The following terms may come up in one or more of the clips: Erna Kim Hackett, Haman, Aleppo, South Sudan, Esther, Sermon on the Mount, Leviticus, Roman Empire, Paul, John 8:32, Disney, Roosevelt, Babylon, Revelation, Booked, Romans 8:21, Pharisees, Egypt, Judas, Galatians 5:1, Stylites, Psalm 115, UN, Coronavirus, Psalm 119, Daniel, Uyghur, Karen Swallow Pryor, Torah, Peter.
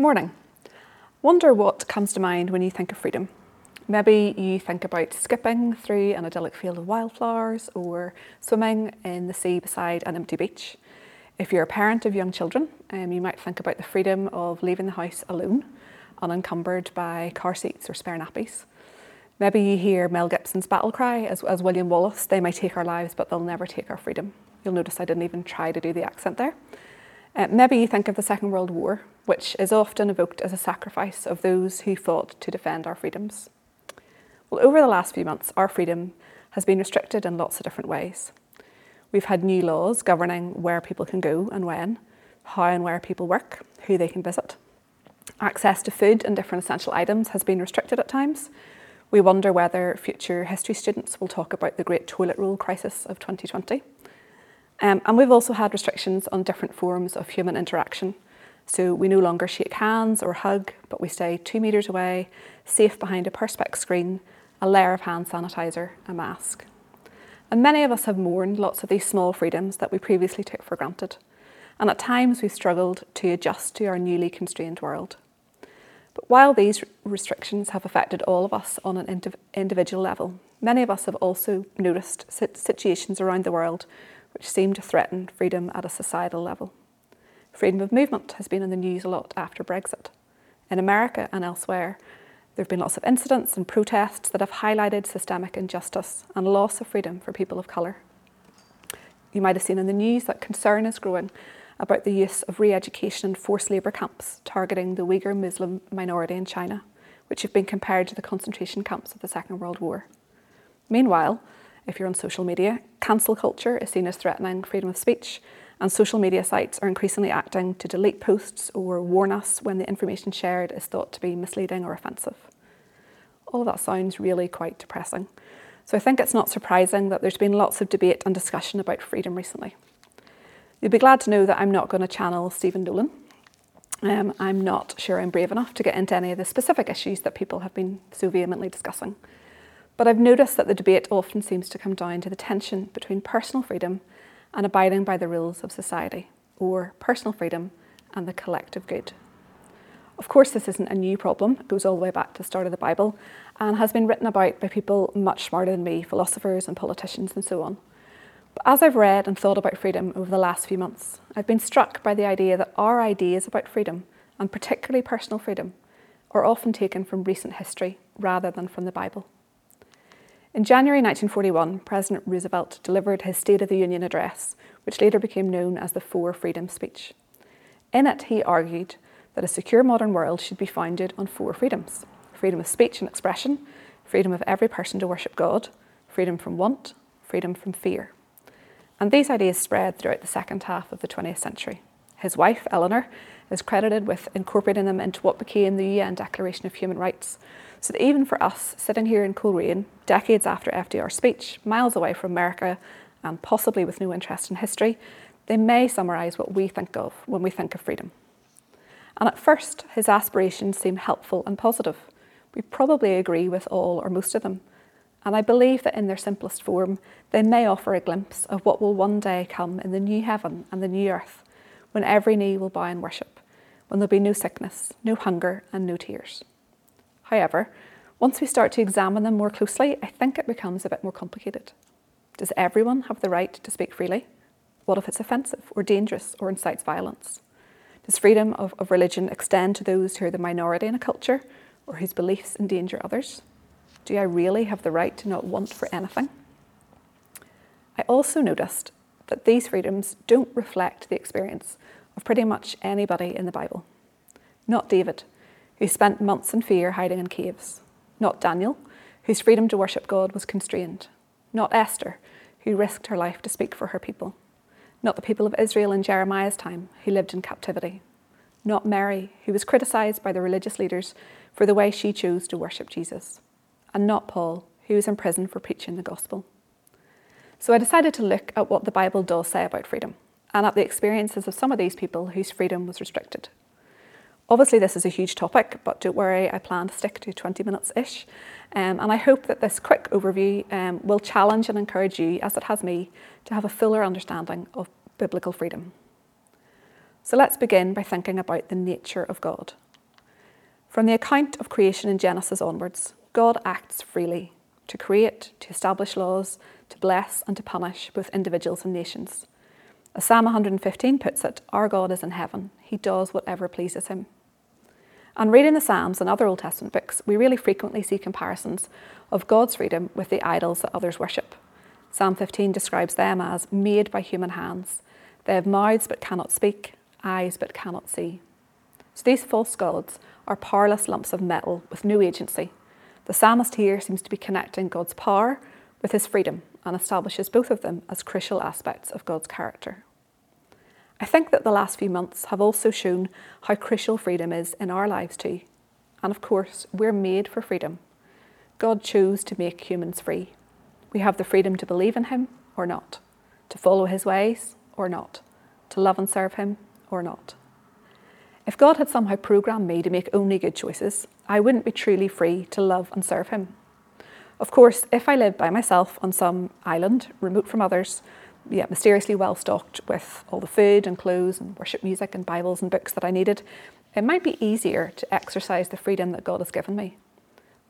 Good morning. Wonder what comes to mind when you think of freedom. Maybe you think about skipping through an idyllic field of wildflowers or swimming in the sea beside an empty beach. If you're a parent of young children, you might think about the freedom of leaving the house alone, unencumbered by car seats or spare nappies. Maybe you hear Mel Gibson's battle cry as William Wallace, "They may take our lives, but they'll never take our freedom." You'll notice I didn't even try to do the accent there. Maybe you think of the Second World War, which is often evoked as a sacrifice of those who fought to defend our freedoms. Well, over the last few months, our freedom has been restricted in lots of different ways. We've had new laws governing where people can go and when, how and where people work, who they can visit. Access to food and different essential items has been restricted at times. We wonder whether future history students will talk about the great toilet roll crisis of 2020. And we've also had restrictions on different forms of human interaction. So we no longer shake hands or hug, but we stay 2 metres away, safe behind a Perspex screen, a layer of hand sanitiser, a mask. And many of us have mourned lots of these small freedoms that we previously took for granted. And at times we've struggled to adjust to our newly constrained world. But while these restrictions have affected all of us on an individual level, many of us have also noticed situations around the world which seem to threaten freedom at a societal level. Freedom of movement has been in the news a lot after Brexit. In America and elsewhere, there have been lots of incidents and protests that have highlighted systemic injustice and loss of freedom for people of colour. You might have seen in the news that concern is growing about the use of re-education and forced labour camps targeting the Uyghur Muslim minority in China, which have been compared to the concentration camps of the Second World War. Meanwhile, if you're on social media, cancel culture is seen as threatening freedom of speech, and social media sites are increasingly acting to delete posts or warn us when the information shared is thought to be misleading or offensive. All of that sounds really quite depressing. So I think it's not surprising that there's been lots of debate and discussion about freedom recently. You'll be glad to know that I'm not going to channel Stephen Nolan. I'm not sure I'm brave enough to get into any of the specific issues that people have been so vehemently discussing. But I've noticed that the debate often seems to come down to the tension between personal freedom and abiding by the rules of society, or personal freedom and the collective good. Of course, this isn't a new problem. It goes all the way back to the start of the Bible and has been written about by people much smarter than me, philosophers and politicians and so on. But as I've read and thought about freedom over the last few months, I've been struck by the idea that our ideas about freedom, and particularly personal freedom, are often taken from recent history rather than from the Bible. In January 1941, President Roosevelt delivered his State of the Union address, which later became known as the Four Freedoms speech. In it, he argued that a secure modern world should be founded on four freedoms: freedom of speech and expression, freedom of every person to worship God, freedom from want, freedom from fear. And these ideas spread throughout the second half of the 20th century. His wife, Eleanor, is credited with incorporating them into what became the UN Declaration of Human Rights, so that even for us, sitting here in Coleraine, decades after FDR's speech, miles away from America, and possibly with no interest in history, they may summarise what we think of when we think of freedom. And at first, his aspirations seem helpful and positive. We probably agree with all or most of them, and I believe that in their simplest form, they may offer a glimpse of what will one day come in the new heaven and the new earth, when every knee will bow and worship, when there'll be no sickness, no hunger, and no tears. However, once we start to examine them more closely, I think it becomes a bit more complicated. Does everyone have the right to speak freely? What if it's offensive or dangerous or incites violence? Does freedom of religion extend to those who are the minority in a culture or whose beliefs endanger others? Do I really have the right to not want for anything? I also noticed that these freedoms don't reflect the experience of pretty much anybody in the Bible. Not David, who spent months in fear hiding in caves. Not Daniel, whose freedom to worship God was constrained. Not Esther, who risked her life to speak for her people. Not the people of Israel in Jeremiah's time, who lived in captivity. Not Mary, who was criticised by the religious leaders for the way she chose to worship Jesus. And not Paul, who was in prison for preaching the gospel. So I decided to look at what the Bible does say about freedom, and at the experiences of some of these people whose freedom was restricted. Obviously, this is a huge topic, but don't worry, I plan to stick to 20 minutes-ish. And I hope that this quick overview will challenge and encourage you, as it has me, to have a fuller understanding of biblical freedom. So let's begin by thinking about the nature of God, From the account of creation in Genesis onwards, God acts freely to create, to establish laws, to bless and to punish both individuals and nations. As Psalm 115 puts it, our God is in heaven. He does whatever pleases him. And reading the Psalms and other Old Testament books, we really frequently see comparisons of God's freedom with the idols that others worship. Psalm 15 describes them as made by human hands. They have mouths but cannot speak, eyes but cannot see. So these false gods are powerless lumps of metal with no agency. The psalmist here seems to be connecting God's power with his freedom and establishes both of them as crucial aspects of God's character. I think that the last few months have also shown how crucial freedom is in our lives too. And of course, we're made for freedom. God chose to make humans free. We have the freedom to believe in him or not, to follow his ways or not, to love and serve him or not. If God had somehow programmed me to make only good choices, I wouldn't be truly free to love and serve him. Of course, if I lived by myself on some island, remote from others, yet mysteriously well-stocked with all the food and clothes and worship music and Bibles and books that I needed, it might be easier to exercise the freedom that God has given me.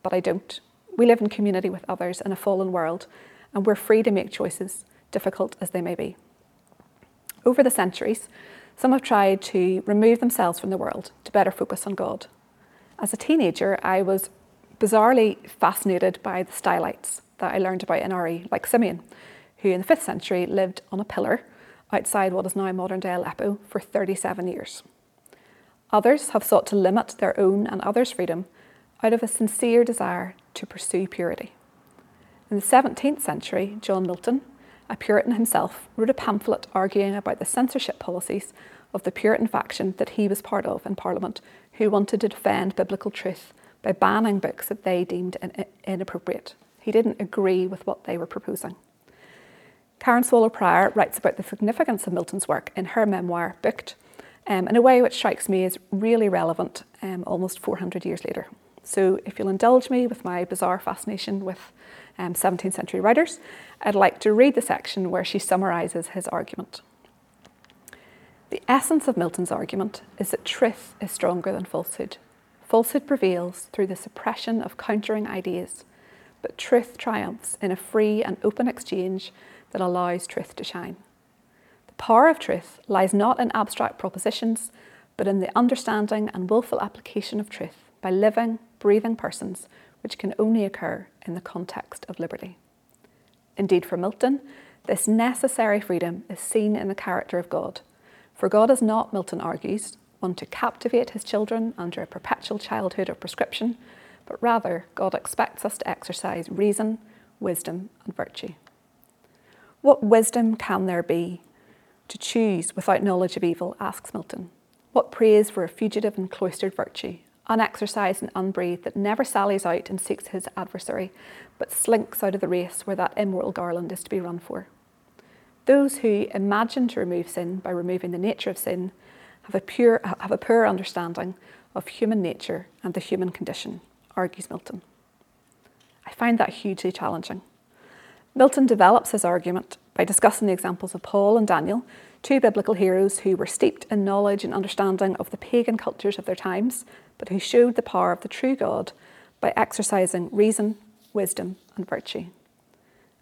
But I don't. We live in community with others in a fallen world, and we're free to make choices, difficult as they may be. Over the centuries, some have tried to remove themselves from the world to better focus on God. As a teenager, I was bizarrely fascinated by the stylites that I learned about in RE, like Simeon, who in the 5th century lived on a pillar outside what is now modern-day Aleppo for 37 years. Others have sought to limit their own and others' freedom out of a sincere desire to pursue purity. In the 17th century, John Milton, a Puritan himself, wrote a pamphlet arguing about the censorship policies of the Puritan faction that he was part of in Parliament, who wanted to defend biblical truth by banning books that they deemed inappropriate. He didn't agree with what they were proposing. Karen Swallow Pryor writes about the significance of Milton's work in her memoir, Booked, in a way which strikes me as really relevant almost 400 years later. So if you'll indulge me with my bizarre fascination with 17th century writers, I'd like to read the section where she summarises his argument. The essence of Milton's argument is that truth is stronger than falsehood. Falsehood prevails through the suppression of countering ideas, but truth triumphs in a free and open exchange that allows truth to shine. The power of truth lies not in abstract propositions, but in the understanding and willful application of truth by living, breathing persons, which can only occur in the context of liberty. Indeed, for Milton, this necessary freedom is seen in the character of God. For God is not, Milton argues, one to captivate his children under a perpetual childhood of prescription, but rather God expects us to exercise reason, wisdom and virtue. What wisdom can there be to choose without knowledge of evil, asks Milton. What praise for a fugitive and cloistered virtue, unexercised and unbreathed, that never sallies out and seeks his adversary, but slinks out of the race where that immoral garland is to be run for. Those who imagine to remove sin by removing the nature of sin have a poor understanding of human nature and the human condition, argues Milton. I find that hugely challenging. Milton develops his argument by discussing the examples of Paul and Daniel, two biblical heroes who were steeped in knowledge and understanding of the pagan cultures of their times, but who showed the power of the true God by exercising reason, wisdom and virtue.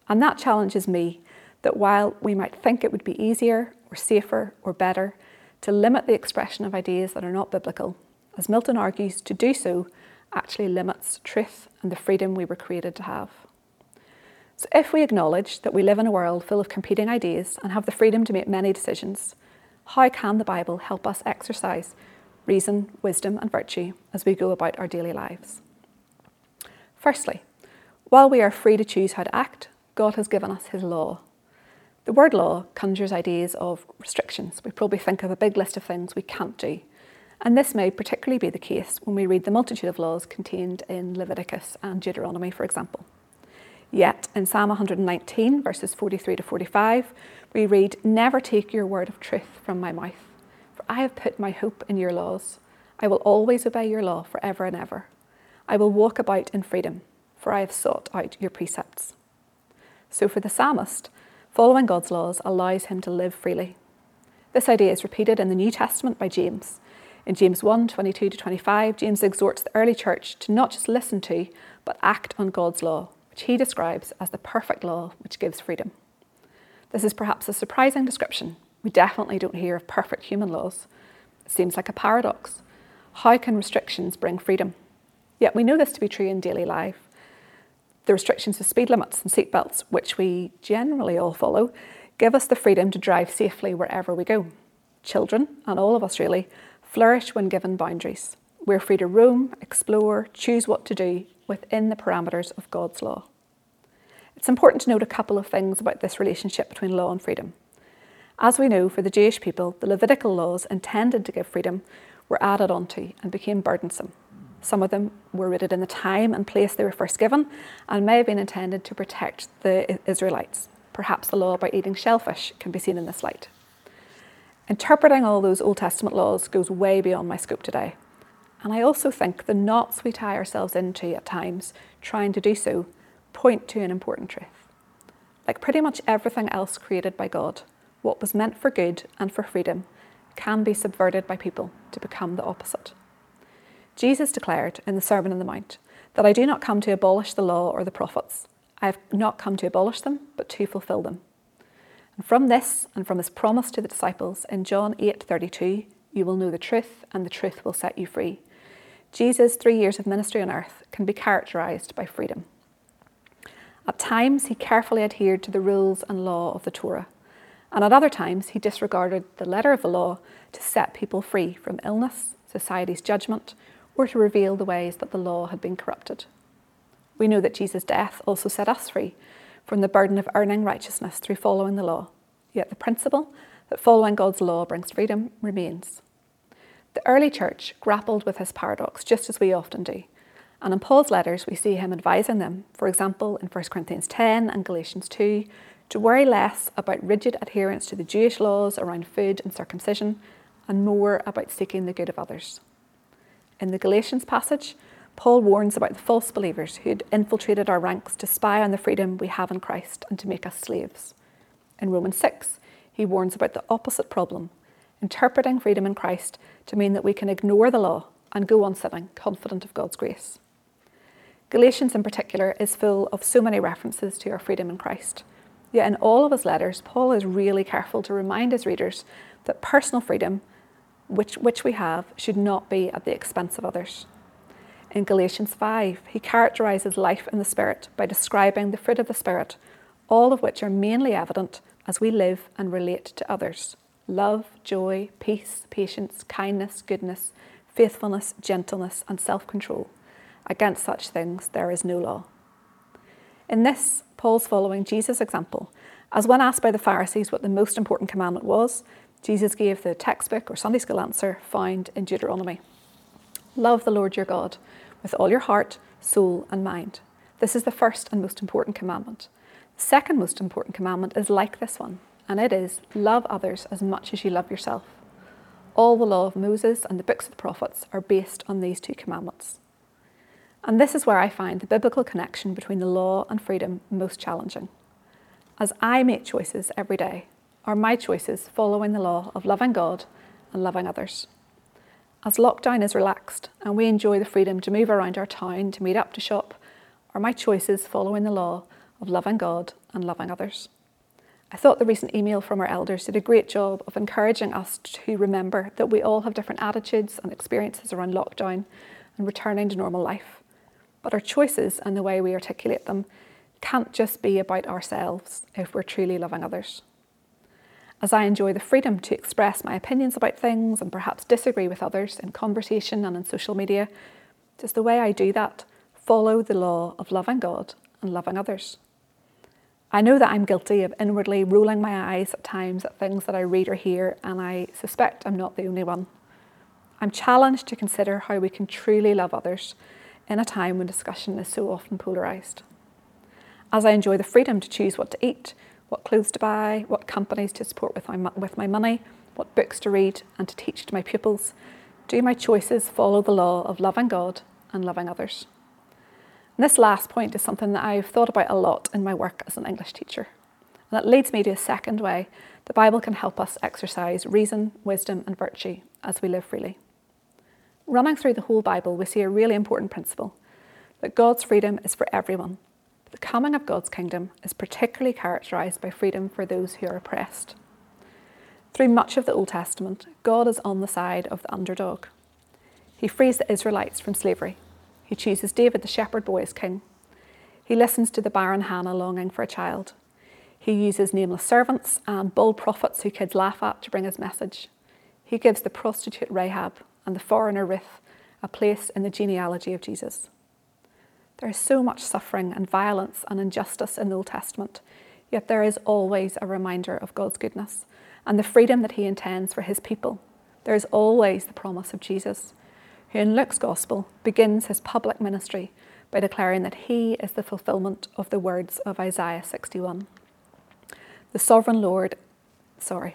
And that challenges me that while we might think it would be easier or safer or better to limit the expression of ideas that are not biblical, as Milton argues, to do so actually limits truth and the freedom we were created to have. So if we acknowledge that we live in a world full of competing ideas and have the freedom to make many decisions, how can the Bible help us exercise reason, wisdom and virtue as we go about our daily lives? Firstly, while we are free to choose how to act, God has given us his law. The word law conjures ideas of restrictions. We probably think of a big list of things we can't do. And this may particularly be the case when we read the multitude of laws contained in Leviticus and Deuteronomy, for example. Yet in Psalm 119, verses 43 to 45, we read, "Never take your word of truth from my mouth, for I have put my hope in your laws. I will always obey your law forever and ever. I will walk about in freedom, for I have sought out your precepts." So for the psalmist, following God's laws allows him to live freely. This idea is repeated in the New Testament by James. In James 1:22-25, James exhorts the early church to not just listen to, but act on God's law, which he describes as the perfect law which gives freedom. This is perhaps a surprising description. We definitely don't hear of perfect human laws. It seems like a paradox. How can restrictions bring freedom? Yet we know this to be true in daily life. The restrictions of speed limits and seatbelts, which we generally all follow, give us the freedom to drive safely wherever we go. Children, and all of us really, flourish when given boundaries. We're free to roam, explore, choose what to do within the parameters of God's law. It's important to note a couple of things about this relationship between law and freedom. As we know, for the Jewish people, the Levitical laws intended to give freedom were added onto and became burdensome. Some of them were rooted in the time and place they were first given and may have been intended to protect the Israelites. Perhaps the law about eating shellfish can be seen in this light. Interpreting all those Old Testament laws goes way beyond my scope today. And I also think the knots we tie ourselves into at times, trying to do so, point to an important truth. Like pretty much everything else created by God, what was meant for good and for freedom can be subverted by people to become the opposite. Jesus declared in the Sermon on the Mount that I do not come to abolish the law or the prophets. I have not come to abolish them, but to fulfill them. And from this and from his promise to the disciples in John 8:32, you will know the truth and the truth will set you free. Jesus' 3 years of ministry on earth can be characterised by freedom. At times, he carefully adhered to the rules and law of the Torah. And at other times, he disregarded the letter of the law to set people free from illness, society's judgment, or to reveal the ways that the law had been corrupted. We know that Jesus' death also set us free from the burden of earning righteousness through following the law. Yet the principle that following God's law brings freedom remains. The early church grappled with this paradox, just as we often do. And in Paul's letters, we see him advising them, for example, in 1 Corinthians 10 and Galatians 2, to worry less about rigid adherence to the Jewish laws around food and circumcision, and more about seeking the good of others. In the Galatians passage, Paul warns about the false believers who had infiltrated our ranks to spy on the freedom we have in Christ and to make us slaves. In Romans 6, he warns about the opposite problem, interpreting freedom in Christ to mean that we can ignore the law and go on sinning, confident of God's grace. Galatians in particular is full of so many references to our freedom in Christ. Yet in all of his letters, Paul is really careful to remind his readers that personal freedom, which we have, should not be at the expense of others. In Galatians 5, he characterises life in the Spirit by describing the fruit of the Spirit, all of which are mainly evident as we live and relate to others. Love, joy, peace, patience, kindness, goodness, faithfulness, gentleness and self-control. Against such things there is no law. In this, Paul's following Jesus' example, as when asked by the Pharisees what the most important commandment was, Jesus gave the textbook or Sunday school answer found in Deuteronomy. Love the Lord your God with all your heart, soul and mind. This is the first and most important commandment. The second most important commandment is like this one, and it is love others as much as you love yourself. All the law of Moses and the books of the prophets are based on these two commandments. And this is where I find the biblical connection between the law and freedom most challenging. As I make choices every day, are my choices following the law of loving God and loving others? As lockdown is relaxed and we enjoy the freedom to move around our town to meet up to shop, are my choices following the law of loving God and loving others? I thought the recent email from our elders did a great job of encouraging us to remember that we all have different attitudes and experiences around lockdown and returning to normal life. But our choices and the way we articulate them can't just be about ourselves if we're truly loving others. As I enjoy the freedom to express my opinions about things and perhaps disagree with others in conversation and in social media, does the way I do that follow the law of loving God and loving others? I know that I'm guilty of inwardly rolling my eyes at times at things that I read or hear, and I suspect I'm not the only one. I'm challenged to consider how we can truly love others in a time when discussion is so often polarised. As I enjoy the freedom to choose what to eat, what clothes to buy, what companies to support with my money, what books to read and to teach to my pupils, do my choices follow the law of loving God and loving others? And this last point is something that I've thought about a lot in my work as an English teacher. And that leads me to a second way the Bible can help us exercise reason, wisdom and virtue as we live freely. Running through the whole Bible, we see a really important principle, that God's freedom is for everyone. The coming of God's kingdom is particularly characterised by freedom for those who are oppressed. Through much of the Old Testament, God is on the side of the underdog. He frees the Israelites from slavery. He chooses David, the shepherd boy, as king. He listens to the barren Hannah longing for a child. He uses nameless servants and bold prophets who kids laugh at to bring his message. He gives the prostitute Rahab and the foreigner Ruth a place in the genealogy of Jesus. There is so much suffering and violence and injustice in the Old Testament, yet there is always a reminder of God's goodness and the freedom that he intends for his people. There is always the promise of Jesus, who in Luke's Gospel begins his public ministry by declaring that he is the fulfilment of the words of Isaiah 61. The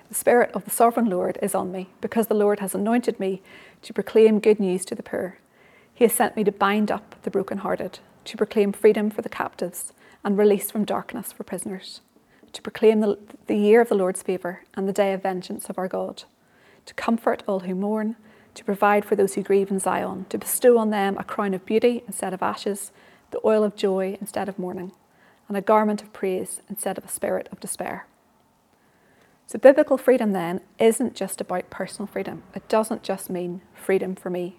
Spirit of the Sovereign Lord is on me, because the Lord has anointed me to proclaim good news to the poor. He has sent me to bind up the brokenhearted, to proclaim freedom for the captives and release from darkness for prisoners, to proclaim the year of the Lord's favour and the day of vengeance of our God, to comfort all who mourn, to provide for those who grieve in Zion, to bestow on them a crown of beauty instead of ashes, the oil of joy instead of mourning, and a garment of praise instead of a spirit of despair. So biblical freedom then isn't just about personal freedom. It doesn't just mean freedom for me.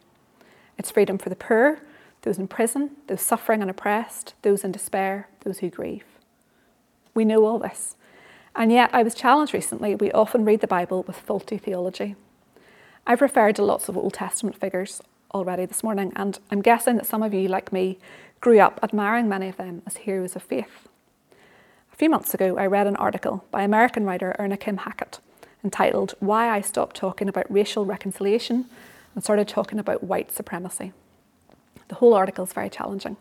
It's freedom for the poor, those in prison, those suffering and oppressed, those in despair, those who grieve. We know all this. And yet I was challenged recently, we often read the Bible with faulty theology. I've referred to lots of Old Testament figures already this morning, and I'm guessing that some of you, like me, grew up admiring many of them as heroes of faith. A few months ago, I read an article by American writer Erna Kim Hackett entitled "Why I Stopped Talking About Racial Reconciliation and Started Talking About White Supremacy." The whole article is very challenging,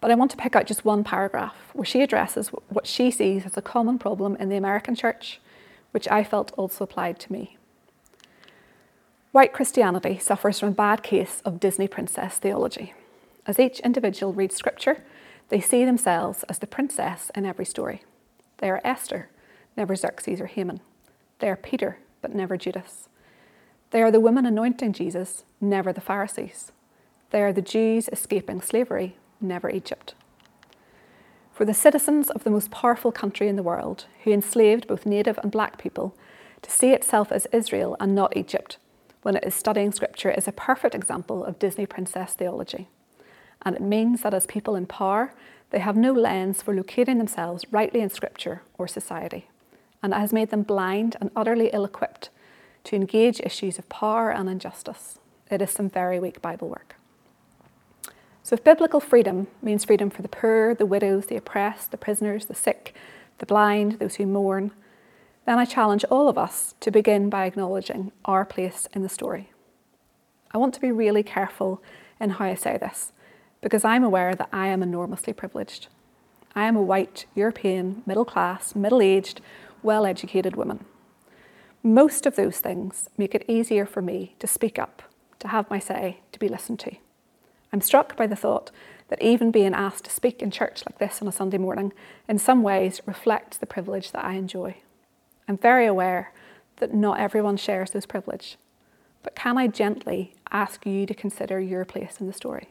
but I want to pick out just one paragraph where she addresses what she sees as a common problem in the American church, which I felt also applied to me. White Christianity suffers from a bad case of Disney princess theology. As each individual reads scripture, they see themselves as the princess in every story. They are Esther, never Xerxes or Haman. They are Peter, but never Judas. They are the women anointing Jesus, never the Pharisees. They are the Jews escaping slavery, never Egypt. For the citizens of the most powerful country in the world, who enslaved both native and black people, to see itself as Israel and not Egypt when it is studying scripture is a perfect example of Disney princess theology. And it means that as people in power, they have no lens for locating themselves rightly in scripture or society. And it has made them blind and utterly ill-equipped to engage issues of power and injustice. It is some very weak Bible work. So if biblical freedom means freedom for the poor, the widows, the oppressed, the prisoners, the sick, the blind, those who mourn, then I challenge all of us to begin by acknowledging our place in the story. I want to be really careful in how I say this, because I'm aware that I am enormously privileged. I am a white, European, middle-class, middle-aged, well-educated woman. Most of those things make it easier for me to speak up, to have my say, to be listened to. I'm struck by the thought that even being asked to speak in church like this on a Sunday morning in some ways reflects the privilege that I enjoy. I'm very aware that not everyone shares this privilege, but can I gently ask you to consider your place in the story?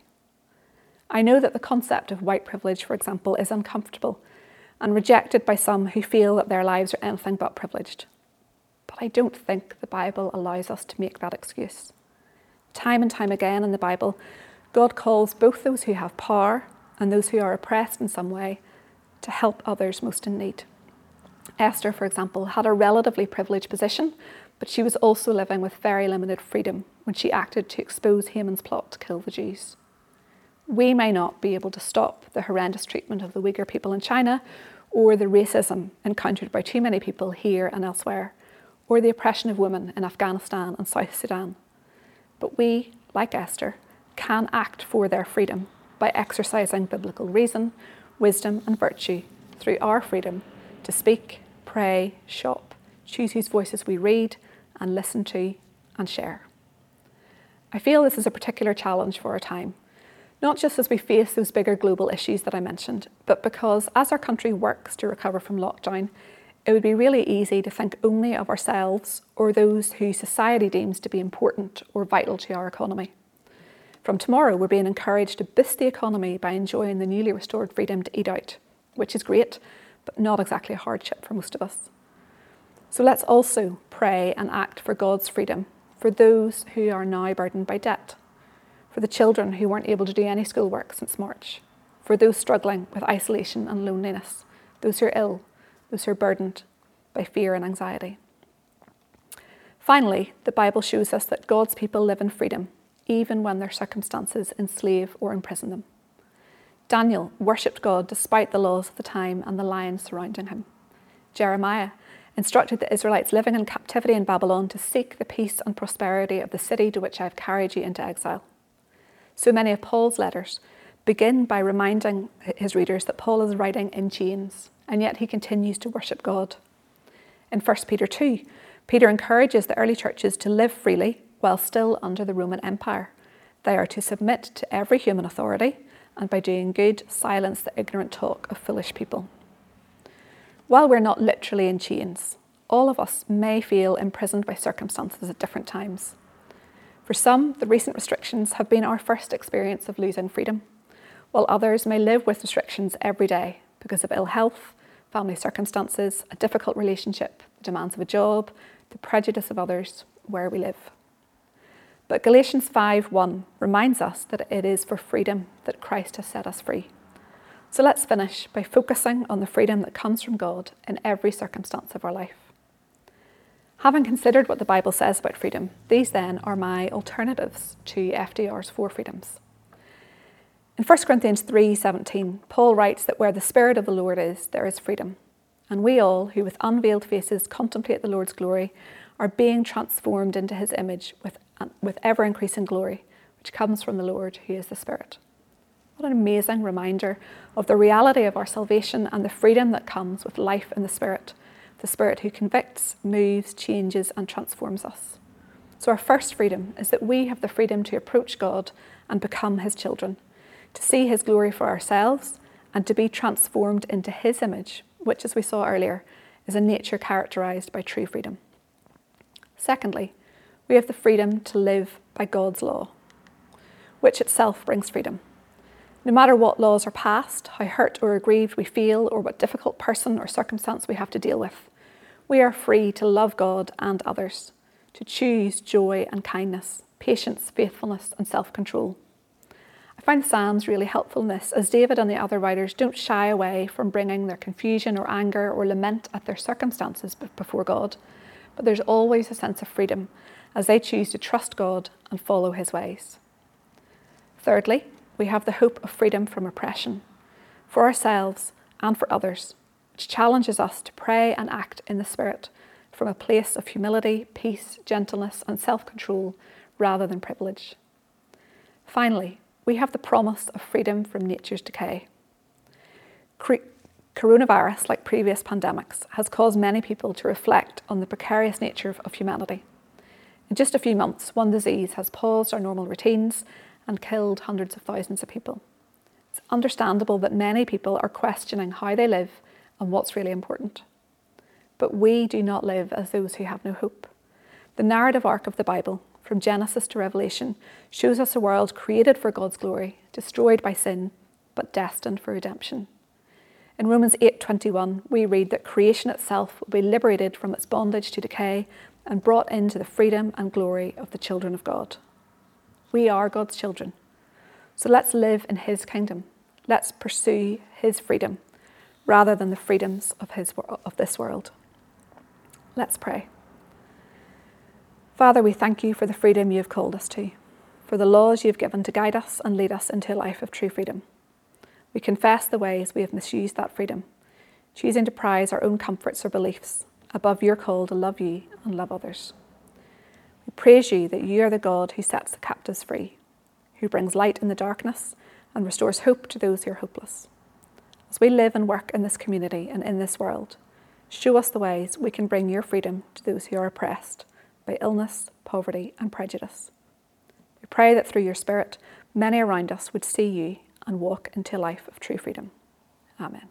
I know that the concept of white privilege, for example, is uncomfortable and rejected by some who feel that their lives are anything but privileged. But I don't think the Bible allows us to make that excuse. Time and time again in the Bible, God calls both those who have power and those who are oppressed in some way to help others most in need. Esther, for example, had a relatively privileged position, but she was also living with very limited freedom when she acted to expose Haman's plot to kill the Jews. We may not be able to stop the horrendous treatment of the Uyghur people in China, or the racism encountered by too many people here and elsewhere, or the oppression of women in Afghanistan and South Sudan. But we, like Esther, can act for their freedom by exercising biblical reason, wisdom and virtue through our freedom to speak, pray, shop, choose whose voices we read and listen to and share. I feel this is a particular challenge for our time, not just as we face those bigger global issues that I mentioned, but because as our country works to recover from lockdown, it would be really easy to think only of ourselves or those who society deems to be important or vital to our economy. From tomorrow, we're being encouraged to boost the economy by enjoying the newly restored freedom to eat out, which is great, but not exactly a hardship for most of us. So let's also pray and act for God's freedom, for those who are now burdened by debt, for the children who weren't able to do any schoolwork since March, for those struggling with isolation and loneliness, those who are ill, those who are burdened by fear and anxiety. Finally, the Bible shows us that God's people live in freedom, even when their circumstances enslave or imprison them. Daniel worshipped God despite the laws of the time and the lions surrounding him. Jeremiah instructed the Israelites living in captivity in Babylon to seek the peace and prosperity of the city to which I have carried you into exile. So many of Paul's letters begin by reminding his readers that Paul is writing in chains, and yet he continues to worship God. In 1 Peter 2, Peter encourages the early churches to live freely while still under the Roman Empire. They are to submit to every human authority, and by doing good, silence the ignorant talk of foolish people. While we're not literally in chains, all of us may feel imprisoned by circumstances at different times. For some, the recent restrictions have been our first experience of losing freedom, while others may live with restrictions every day because of ill health, family circumstances, a difficult relationship, the demands of a job, the prejudice of others, where we live. But Galatians 5:1 reminds us that it is for freedom that Christ has set us free. So let's finish by focusing on the freedom that comes from God in every circumstance of our life. Having considered what the Bible says about freedom, these then are my alternatives to FDR's four freedoms. In 1 Corinthians 3:17, Paul writes that where the Spirit of the Lord is, there is freedom. And we all, who with unveiled faces contemplate the Lord's glory, are being transformed into his image with ever-increasing glory, which comes from the Lord, who is the Spirit. What an amazing reminder of the reality of our salvation and the freedom that comes with life in the Spirit who convicts, moves, changes and transforms us. So our first freedom is that we have the freedom to approach God and become his children, to see his glory for ourselves and to be transformed into his image, which, as we saw earlier, is a nature characterised by true freedom. Secondly, we have the freedom to live by God's law, which itself brings freedom. No matter what laws are passed, how hurt or aggrieved we feel, or what difficult person or circumstance we have to deal with, we are free to love God and others, to choose joy and kindness, patience, faithfulness and self-control. I find the Psalms really helpful in this, as David and the other writers don't shy away from bringing their confusion or anger or lament at their circumstances before God, but there's always a sense of freedom as they choose to trust God and follow his ways. Thirdly, we have the hope of freedom from oppression, for ourselves and for others, which challenges us to pray and act in the Spirit from a place of humility, peace, gentleness and self-control rather than privilege. Finally, we have the promise of freedom from nature's decay. Coronavirus, like previous pandemics, has caused many people to reflect on the precarious nature of humanity. In just a few months, one disease has paused our normal routines and killed hundreds of thousands of people. It's understandable that many people are questioning how they live and what's really important. But we do not live as those who have no hope. The narrative arc of the Bible, from Genesis to Revelation, shows us a world created for God's glory, destroyed by sin, but destined for redemption. In Romans 8:21, we read that creation itself will be liberated from its bondage to decay and brought into the freedom and glory of the children of God. We are God's children. So let's live in his kingdom. Let's pursue his freedom rather than the freedoms of this world. Let's pray. Father, we thank you for the freedom you have called us to, for the laws you have given to guide us and lead us into a life of true freedom. We confess the ways we have misused that freedom, choosing to prize our own comforts or beliefs above your call to love you and love others. We praise you that you are the God who sets the captives free, who brings light in the darkness and restores hope to those who are hopeless. As we live and work in this community and in this world, show us the ways we can bring your freedom to those who are oppressed by illness, poverty and prejudice. We pray that through your Spirit, many around us would see you and walk into a life of true freedom. Amen.